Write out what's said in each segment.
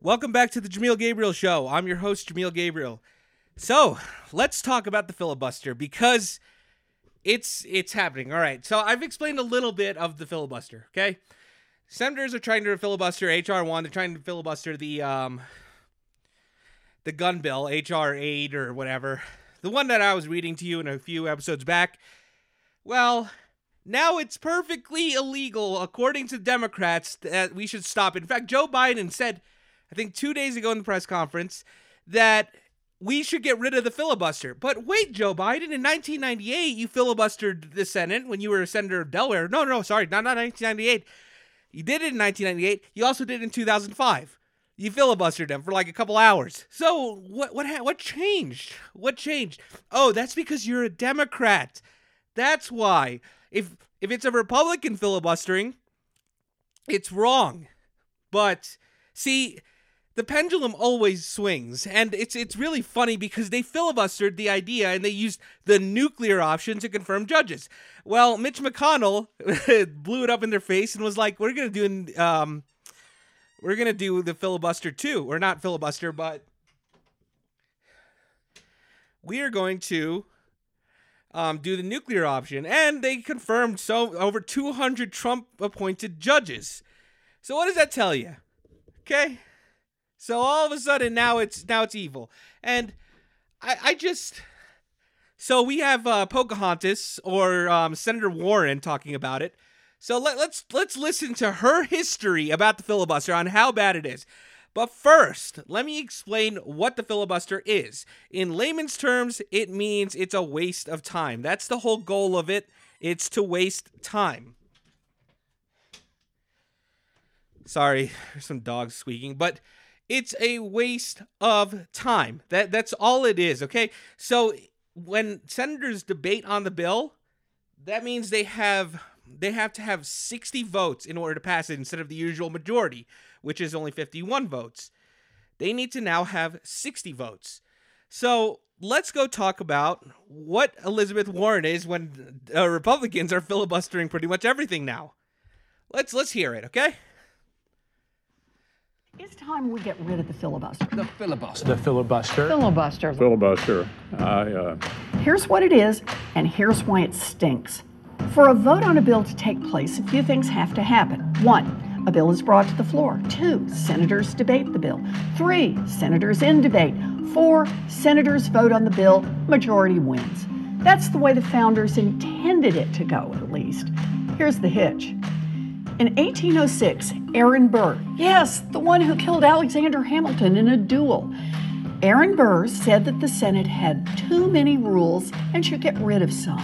Welcome back to the Jameel Gabriel Show. I'm your host, Jameel Gabriel. So let's talk about the filibuster because it's happening. All right. So I've explained a little bit of the filibuster. Okay. Senators are trying to filibuster HR1. They're trying to filibuster the gun bill, HR8 or whatever. The one that I was reading to you in a few episodes back. Well, now it's perfectly illegal, according to Democrats, that we should stop. In fact, Joe Biden said, I think 2 days ago in the press conference, that we should get rid of the filibuster. But wait, Joe Biden, in 1998, you filibustered the Senate when you were a senator of Delaware. No, sorry, not 1998. You did it in 1998. You also did it in 2005. You filibustered them for like a couple hours. So what changed? What changed? Oh, that's because you're a Democrat. That's why. If it's a Republican filibustering, it's wrong. But see, the pendulum always swings, and it's really funny because they filibustered the idea and they used the nuclear option to confirm judges. Well, Mitch McConnell blew it up in their face and was like, "We're gonna do the filibuster too, or not filibuster, but we are going to do the nuclear option." And they confirmed over 200 Trump-appointed judges. So what does that tell you? Okay. So all of a sudden now it's evil. And so we have Pocahontas or Senator Warren talking about it. So let's listen to her history about the filibuster on how bad it is. But first, let me explain what the filibuster is. In layman's terms, it means it's a waste of time. That's the whole goal of it. It's to waste time. Sorry, there's some dogs squeaking, but it's a waste of time. That's all it is, okay? So when senators debate on the bill, that means they have to have 60 votes in order to pass it instead of the usual majority, which is only 51 votes. They need to now have 60 votes. So let's go talk about what Elizabeth Warren is when Republicans are filibustering pretty much everything now. Let's hear it, okay? It's time we get rid of the filibuster. The filibuster. The filibuster. Filibuster. Filibuster. Here's what it is, and here's why it stinks. For a vote on a bill to take place, a few things have to happen. 1, a bill is brought to the floor. 2, senators debate the bill. 3, senators in debate. 4, senators vote on the bill, majority wins. That's the way the founders intended it to go, at least. Here's the hitch. In 1806, Aaron Burr, yes, the one who killed Alexander Hamilton in a duel, Aaron Burr said that the Senate had too many rules and should get rid of some.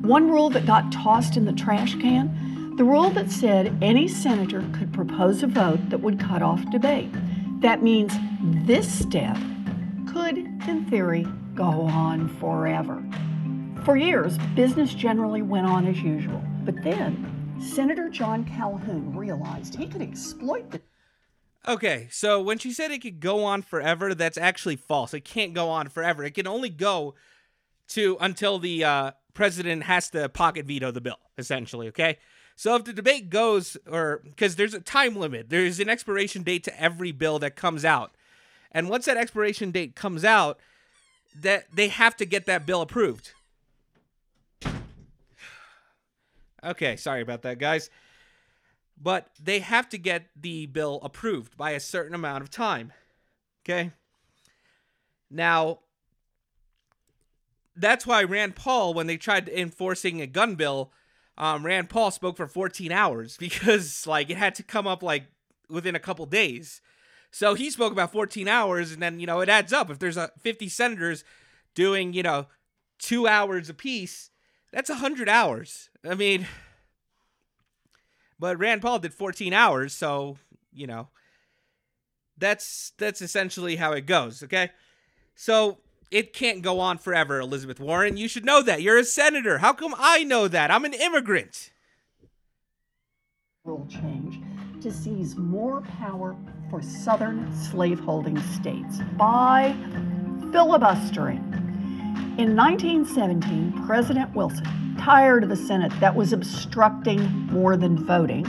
One rule that got tossed in the trash can, the rule that said any senator could propose a vote that would cut off debate. That means this step could, in theory, go on forever. For years, business generally went on as usual, but then Senator John Calhoun realized he could exploit the... Okay, so when she said it could go on forever, that's actually false. It can't go on forever. It can only go to until the president has to pocket veto the bill, essentially, okay? So if the debate goes, or because there's a time limit, there's an expiration date to every bill that comes out. And once that expiration date comes out, that they have to get that bill approved. Okay, sorry about that, guys. But they have to get the bill approved by a certain amount of time. Okay? Now, that's why Rand Paul, when they tried enforcing a gun bill, Rand Paul spoke for 14 hours because, it had to come up, within a couple days. So he spoke about 14 hours, and then, it adds up. If there's 50 senators doing, 2 hours apiece, that's 100 hours. But Rand Paul did 14 hours, so, that's essentially how it goes, okay? So it can't go on forever, Elizabeth Warren. You should know that. You're a senator. How come I know that? I'm an immigrant. Rule change to seize more power for southern slaveholding states by filibustering. In 1917, President Wilson, tired of the Senate that was obstructing more than voting,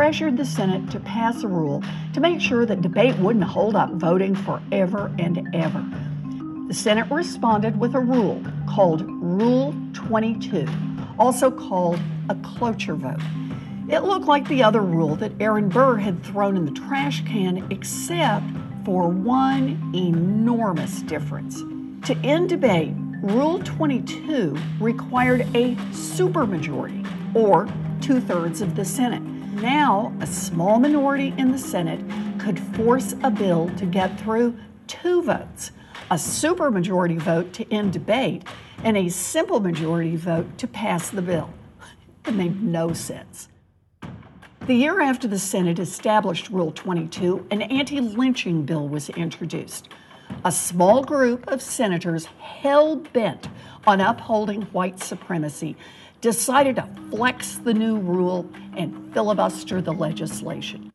pressured the Senate to pass a rule to make sure that debate wouldn't hold up voting forever and ever. The Senate responded with a rule called Rule 22, also called a cloture vote. It looked like the other rule that Aaron Burr had thrown in the trash can, except for one enormous difference. To end debate, Rule 22 required a supermajority, or two-thirds of the Senate. Now, a small minority in the Senate could force a bill to get through two votes, a supermajority vote to end debate and a simple majority vote to pass the bill. It made no sense. The year after the Senate established Rule 22, an anti-lynching bill was introduced. A small group of senators hell-bent on upholding white supremacy decided to flex the new rule and filibuster the legislation.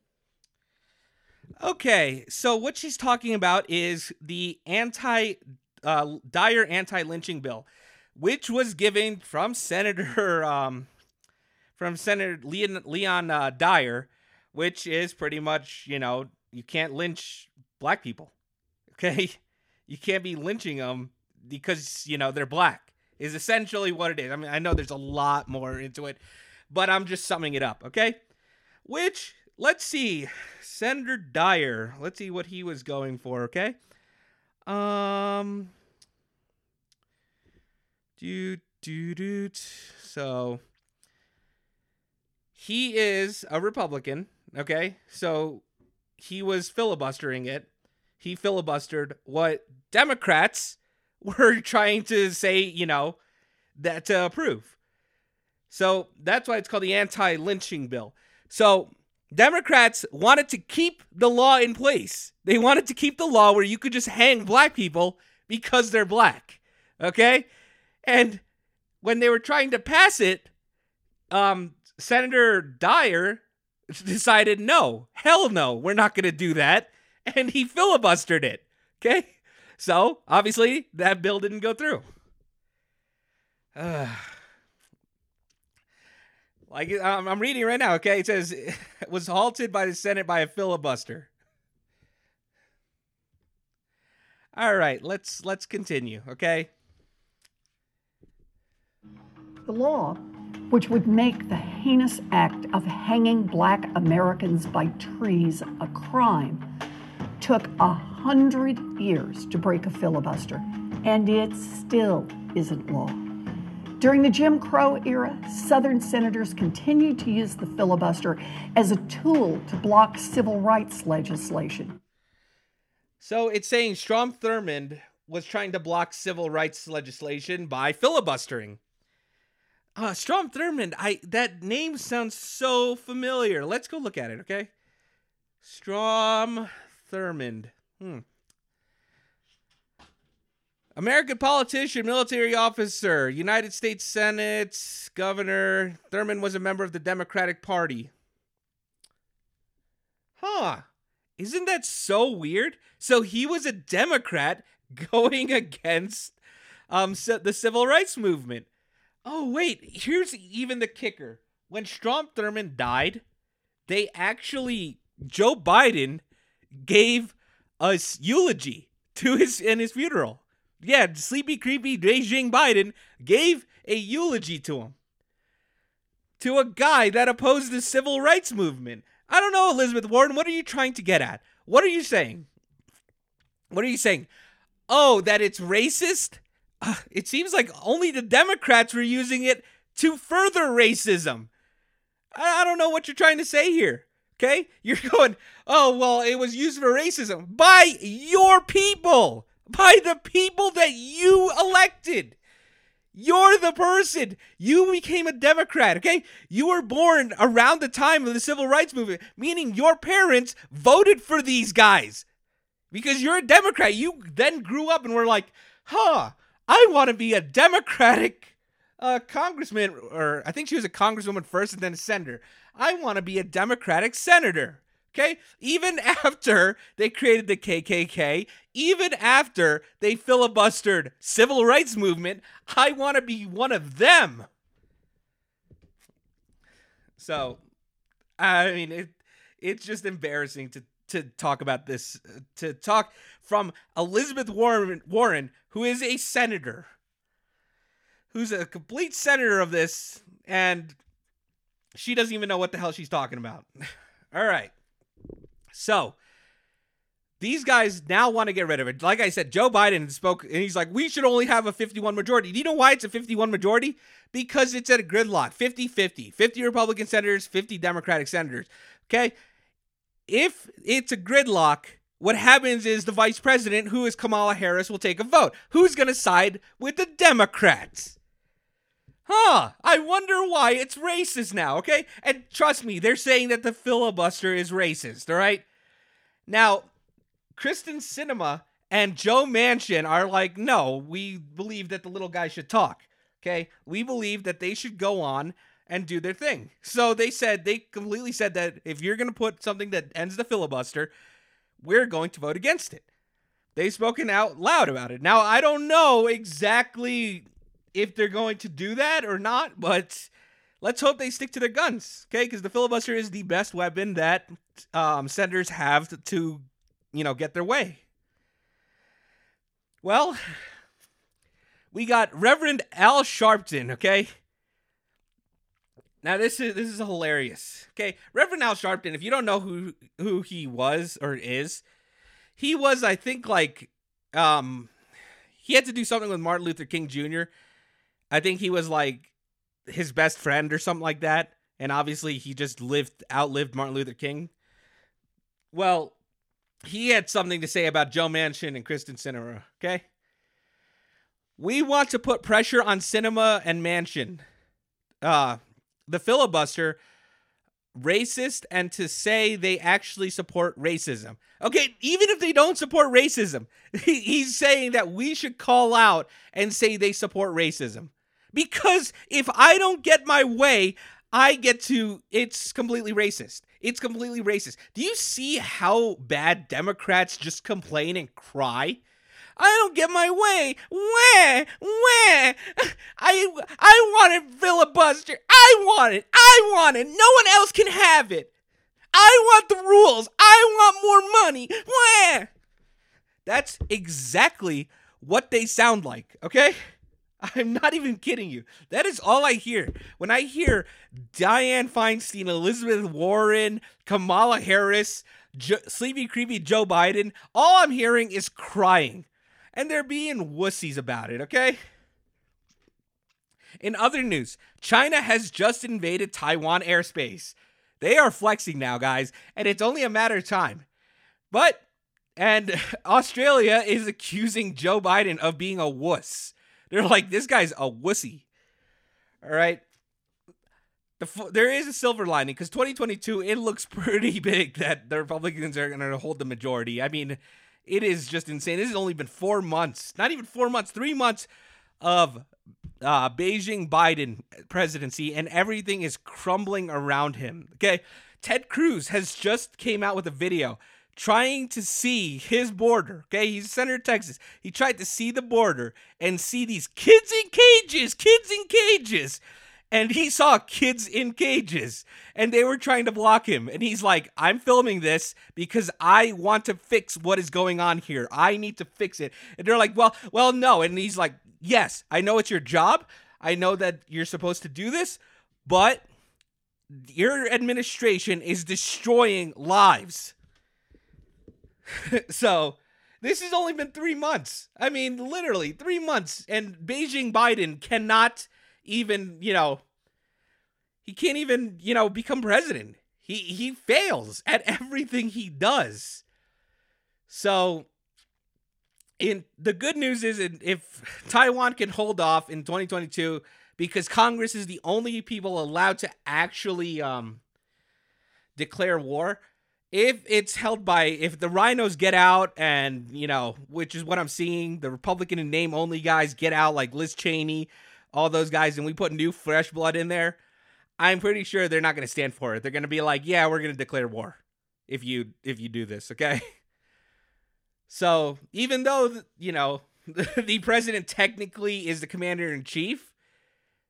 Okay, so what she's talking about is the Dyer anti-lynching bill, which was given from Senator Leon Dyer, which is pretty much, you know, you can't lynch black people. Okay, you can't be lynching them because, you know, they're black is essentially what it is. I mean, I know there's a lot more into it, but I'm just summing it up. Okay, which let's see, Senator Dyer, let's see what he was going for. Okay, so he is a Republican. Okay, so he was filibustering it. He filibustered what Democrats were trying to say, you know, that to approve. So that's why it's called the anti-lynching bill. So Democrats wanted to keep the law in place. They wanted to keep the law where you could just hang black people because they're black. Okay. And when they were trying to pass it, Senator Dyer decided, no, hell no, we're not going to do that. And he filibustered it, okay? So, obviously, that bill didn't go through. I'm reading it right now, okay? It says, it was halted by the Senate by a filibuster. All right, let's continue, okay? The law, which would make the heinous act of hanging black Americans by trees a crime, took 100 years to break a filibuster, and it still isn't law. During the Jim Crow era, Southern senators continued to use the filibuster as a tool to block civil rights legislation. So it's saying Strom Thurmond was trying to block civil rights legislation by filibustering. Strom Thurmond, that name sounds so familiar. Let's go look at it, okay? Strom Thurmond. American politician, military officer, United States Senate, governor. Thurmond was a member of the Democratic Party. Huh. Isn't that so weird? So he was a Democrat going against the civil rights movement. Oh, wait. Here's even the kicker. When Strom Thurmond died, they actually, Joe Biden gave a eulogy to his funeral. Yeah, sleepy, creepy Beijing Biden gave a eulogy to him. To a guy that opposed the civil rights movement. I don't know, Elizabeth Warren, what are you trying to get at? What are you saying? Oh, that it's racist? It seems like only the Democrats were using it to further racism. I don't know what you're trying to say here. Okay, you're going, oh, well, it was used for racism by your people, by the people that you elected. You're the person. You became a Democrat, okay? You were born around the time of the civil rights movement, meaning your parents voted for these guys because you're a Democrat. You then grew up and were like, I want to be a Democratic congressman, or I think she was a congresswoman first and then a senator. I want to be a Democratic senator, okay? Even after they created the KKK, even after they filibustered civil rights movement, I want to be one of them. So I mean, it's just embarrassing to talk about this, to talk from Elizabeth Warren, who is a senator, who's a complete senator of this, and she doesn't even know what the hell she's talking about. All right. So these guys now want to get rid of it. Like I said, Joe Biden spoke, and he's like, we should only have a 51 majority. Do you know why it's a 51 majority? Because it's at a gridlock, 50-50. 50 Republican senators, 50 Democratic senators, okay? If it's a gridlock, what happens is the vice president, who is Kamala Harris, will take a vote. Who's going to side with the Democrats? Huh, I wonder why it's racist now, okay? And trust me, they're saying that the filibuster is racist, all right? Now, Kyrsten Sinema and Joe Manchin are like, no, we believe that the little guy should talk, okay? We believe that they should go on and do their thing. So they completely said that if you're going to put something that ends the filibuster, we're going to vote against it. They've spoken out loud about it. Now, I don't know exactly if they're going to do that or not, but let's hope they stick to their guns, okay? Because the filibuster is the best weapon that senators have to, you know, get their way. Well, we got Reverend Al Sharpton, okay? Now, this is hilarious, okay? Reverend Al Sharpton, if you don't know who he was or is, he was, I think, like, he had to do something with Martin Luther King Jr. I think he was, like, his best friend or something like that, and obviously he just outlived Martin Luther King. Well, he had something to say about Joe Manchin and Kyrsten Sinema, okay? We want to put pressure on Sinema and Manchin. The filibuster, racist, and to say they actually support racism. Okay, even if they don't support racism, he's saying that we should call out and say they support racism. Because if I don't get my way, it's completely racist. It's completely racist. Do you see how bad Democrats just complain and cry? I don't get my way. Where? I want it filibuster. I want it. No one else can have it. I want the rules. I want more money. Where? That's exactly what they sound like, okay? I'm not even kidding you. That is all I hear. When I hear Dianne Feinstein, Elizabeth Warren, Kamala Harris, Sleepy Creepy Joe Biden, all I'm hearing is crying. And they're being wussies about it, okay? In other news, China has just invaded Taiwan airspace. They are flexing now, guys, and it's only a matter of time. And Australia is accusing Joe Biden of being a wuss. They're like, this guy's a wussy. All right? There is a silver lining, because 2022, it looks pretty big that the Republicans are going to hold the majority. I mean, it is just insane. This has only been 4 months, not even 4 months, 3 months of Beijing Biden presidency, and everything is crumbling around him. Okay, Ted Cruz has just came out with a video trying to see his border. Okay, he's Senator of Texas. He tried to see the border and see these kids in cages. And he saw kids in cages, and they were trying to block him. And he's like, I'm filming this because I want to fix what is going on here. I need to fix it. And they're like, well, no. And he's like, yes, I know it's your job. I know that you're supposed to do this, but your administration is destroying lives. So this has only been 3 months. I mean, literally 3 months. And Beijing Biden cannot even, you know, he can't even, you know, become president. He fails at everything he does. So, the good news is, if Taiwan can hold off in 2022, because Congress is the only people allowed to actually declare war, if the rhinos get out and, you know, which is what I'm seeing, the Republican and name only guys get out like Liz Cheney, all those guys, and we put new fresh blood in there, I'm pretty sure they're not going to stand for it. They're going to be like, yeah, we're going to declare war if you do this, okay? So even though, you know, the president technically is the commander-in-chief,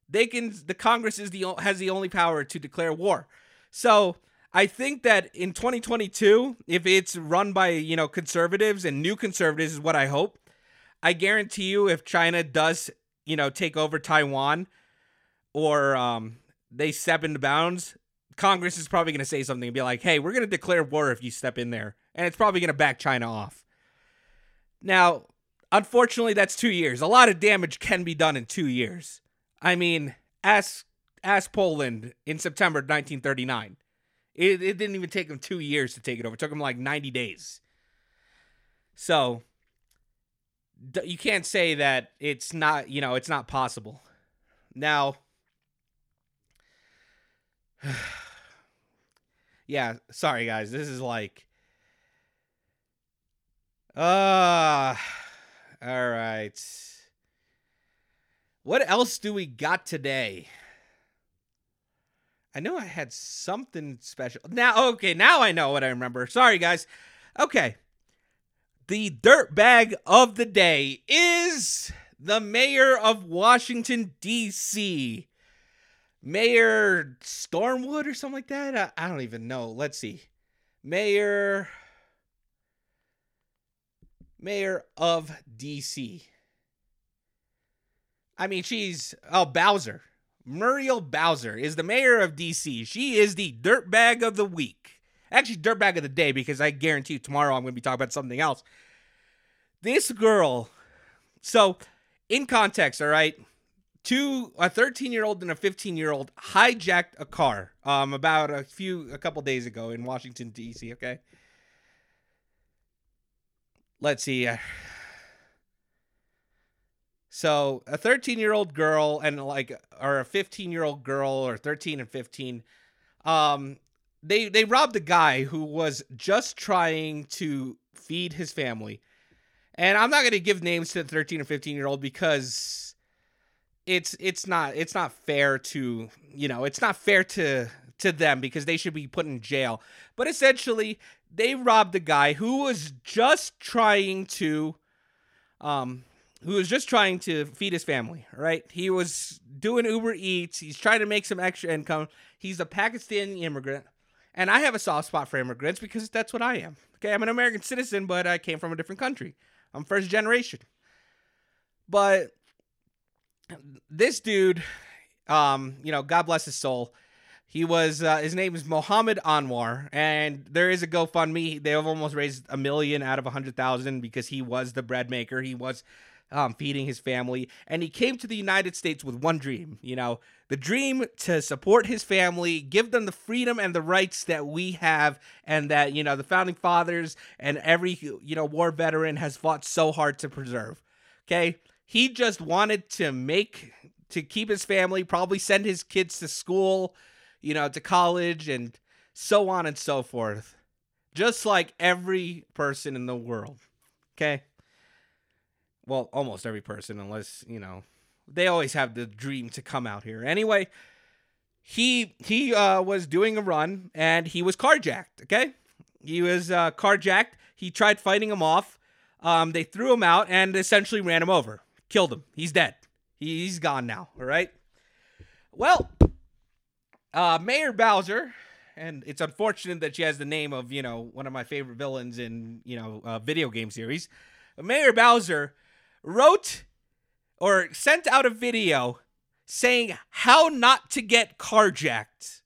the Congress has the only power to declare war. So I think that in 2022, if it's run by, you know, conservatives and new conservatives is what I hope, I guarantee you if China does, you know, take over Taiwan or they step into bounds, Congress is probably going to say something and be like, hey, we're going to declare war if you step in there. And it's probably going to back China off. Now, unfortunately, that's 2 years. A lot of damage can be done in 2 years. I mean, ask Poland in September 1939. It didn't even take them 2 years to take it over. It took them like 90 days. So you can't say that it's not, you know, it's not possible. Now, yeah, sorry guys. This is like, all right. What else do we got today? I know I had something special. Now, okay, now I know what I remember. Sorry, guys. Okay. The dirtbag of the day is the mayor of Washington, D.C. Mayor Stormwood or something like that? I don't even know. Let's see. Mayor of D.C. I mean, Bowser. Muriel Bowser is the mayor of D.C. She is the dirtbag of the week. Actually, dirtbag of the day, because I guarantee you tomorrow I'm going to be talking about something else. This girl. So, in context, all right, a 13-year-old and a 15-year-old hijacked a car about a couple days ago in Washington, D.C., okay? Let's see. So a 13-year-old girl or a 15-year-old girl or 13 and 15, they robbed a guy who was just trying to feed his family. And I'm not going to give names to the 13 and 15-year-old because it's not fair to, you know, it's not fair to them because they should be put in jail. But essentially, they robbed a guy who was just trying to feed his family, right? He was doing Uber Eats. He's trying to make some extra income. He's a Pakistani immigrant. And I have a soft spot for immigrants because that's what I am. Okay, I'm an American citizen, but I came from a different country. I'm first generation. But this dude, you know, God bless his soul. He was, his name is Mohammed Anwar, and there is a GoFundMe. They have almost raised $1 million out of 100,000 because he was the bread maker. He was feeding his family, and he came to the United States with one dream, you know, the dream to support his family, give them the freedom and the rights that we have, and that, you know, the founding fathers and every, you know, war veteran has fought so hard to preserve. Okay. He just wanted to keep his family, probably send his kids to school, you know, to college and so on and so forth, just like every person in the world. Okay. Well, almost every person, unless, you know, they always have the dream to come out here. Anyway, he was doing a run, and he was carjacked, okay? He was carjacked. He tried fighting him off. They threw him out and essentially ran him over, killed him. He's dead. He's gone now, all right? Well, Mayor Bowser, and it's unfortunate that she has the name of, you know, one of my favorite villains in, you know, video game series. Mayor Bowser wrote or sent out a video saying how not to get carjacked.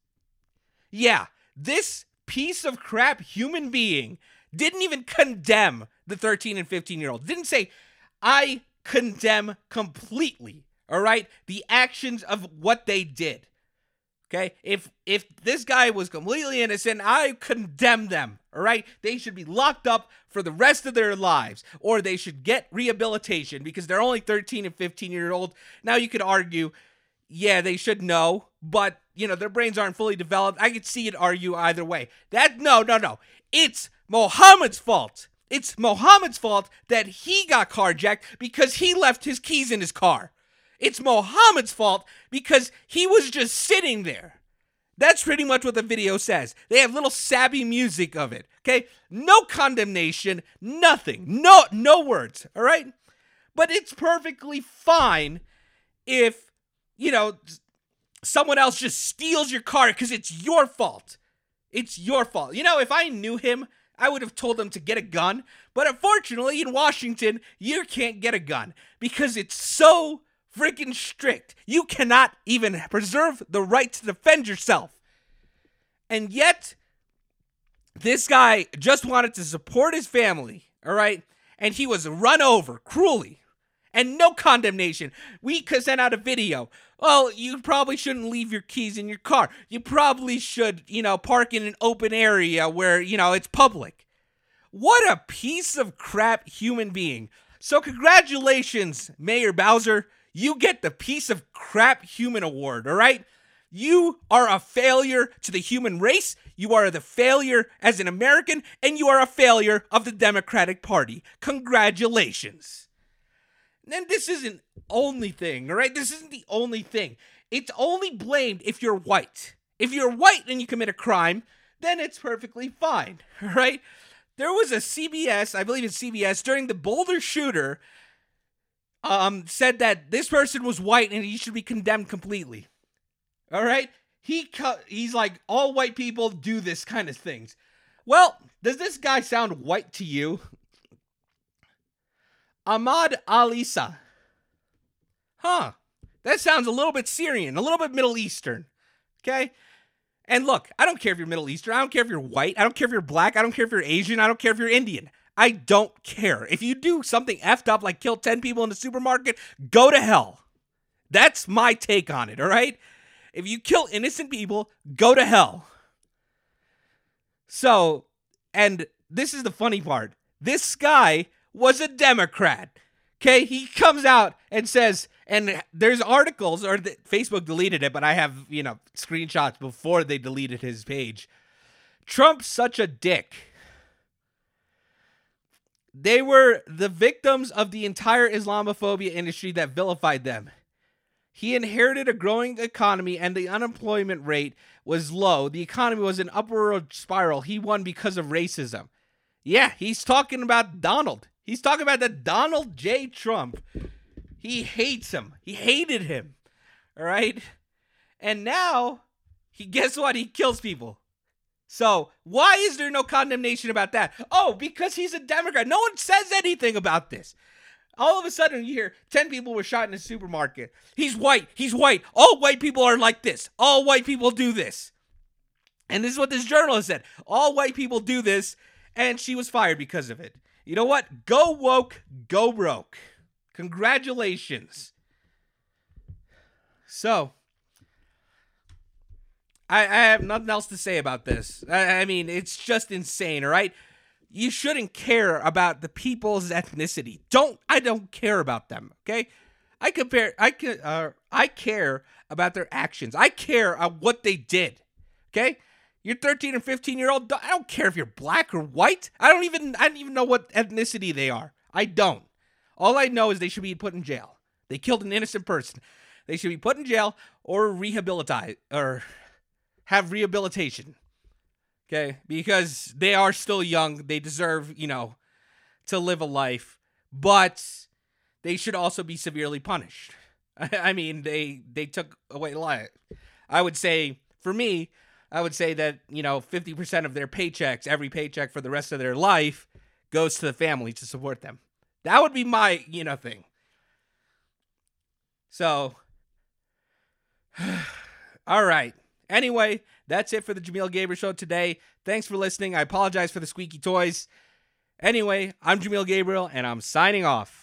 Yeah, this piece of crap human being didn't even condemn the 13 and 15-year-old. Didn't say, I condemn completely, all right, the actions of what they did. Okay, if this guy was completely innocent, I condemn them, all right? They should be locked up for the rest of their lives, or they should get rehabilitation because they're only 13 and 15-year-old. Now you could argue, yeah, they should know, but, you know, their brains aren't fully developed. I could see it argue either way. No. It's Mohammed's fault. It's Mohammed's fault that he got carjacked because he left his keys in his car. It's Mohammed's fault because he was just sitting there. That's pretty much what the video says. They have little sappy music of it, okay? No condemnation, nothing, no words, all right? But it's perfectly fine if, you know, someone else just steals your car because it's your fault. It's your fault. You know, if I knew him, I would have told him to get a gun. But unfortunately, in Washington, you can't get a gun because it's so freaking strict. You cannot even preserve the right to defend yourself. And yet, this guy just wanted to support his family, all right? And he was run over cruelly and no condemnation. We could send out a video. Oh, you probably shouldn't leave your keys in your car. You probably should, you know, park in an open area where, you know, it's public. What a piece of crap human being. So congratulations, Mayor Bowser. You get the piece of crap human award, all right? You are a failure to the human race. You are the failure as an American, and you are a failure of the Democratic Party. Congratulations. And this isn't only thing, all right? This isn't the only thing. It's only blamed if you're white. If you're white and you commit a crime, then it's perfectly fine, all right? There was a CBS, I believe it's CBS, during the Boulder shooter, said that this person was white and he should be condemned completely. All right? He's like, all white people do this kind of things. Well, does this guy sound white to you? Ahmad Alisa. Huh. That sounds a little bit Syrian, a little bit Middle Eastern. Okay? And look, I don't care if you're Middle Eastern. I don't care if you're white. I don't care if you're black. I don't care if you're Asian. I don't care if you're Indian. I don't care. If you do something effed up like kill 10 people in the supermarket, go to hell. That's my take on it, all right? If you kill innocent people, go to hell. So, and this is the funny part. This guy was a Democrat, okay? He comes out and says, and there's articles, or Facebook deleted it, but I have, you know, screenshots before they deleted his page. Trump's such a dick. They were the victims of the entire Islamophobia industry that vilified them. He inherited a growing economy and the unemployment rate was low. The economy was an upward spiral. He won because of racism. Yeah, he's talking about Donald. He's talking about the Donald J. Trump. He hates him. He hated him. All right. And now, guess what? He kills people. So, why is there no condemnation about that? Oh, because he's a Democrat. No one says anything about this. All of a sudden, you hear 10 people were shot in a supermarket. He's white. He's white. All white people are like this. All white people do this. And this is what this journalist said. All white people do this, and she was fired because of it. You know what? Go woke, go broke. Congratulations. So, I have nothing else to say about this. I mean, it's just insane, all right? You shouldn't care about the people's ethnicity. I don't care about them, okay? I care about their actions. I care about what they did, okay? Your 13 and 15-year-old, I don't care if you're black or white. I don't even know what ethnicity they are. I don't. All I know is they should be put in jail. They killed an innocent person. They should be put in jail or rehabilitated, or have rehabilitation, okay? Because they are still young. They deserve, you know, to live a life, but they should also be severely punished. I mean, they took away a lot. I would say, for me, I would say that, you know, 50% of their paychecks, every paycheck for the rest of their life, goes to the family to support them. That would be my, you know, thing. So, all right. Anyway, that's it for the Jameel Gabriel Show today. Thanks for listening. I apologize for the squeaky toys. Anyway, I'm Jameel Gabriel, and I'm signing off.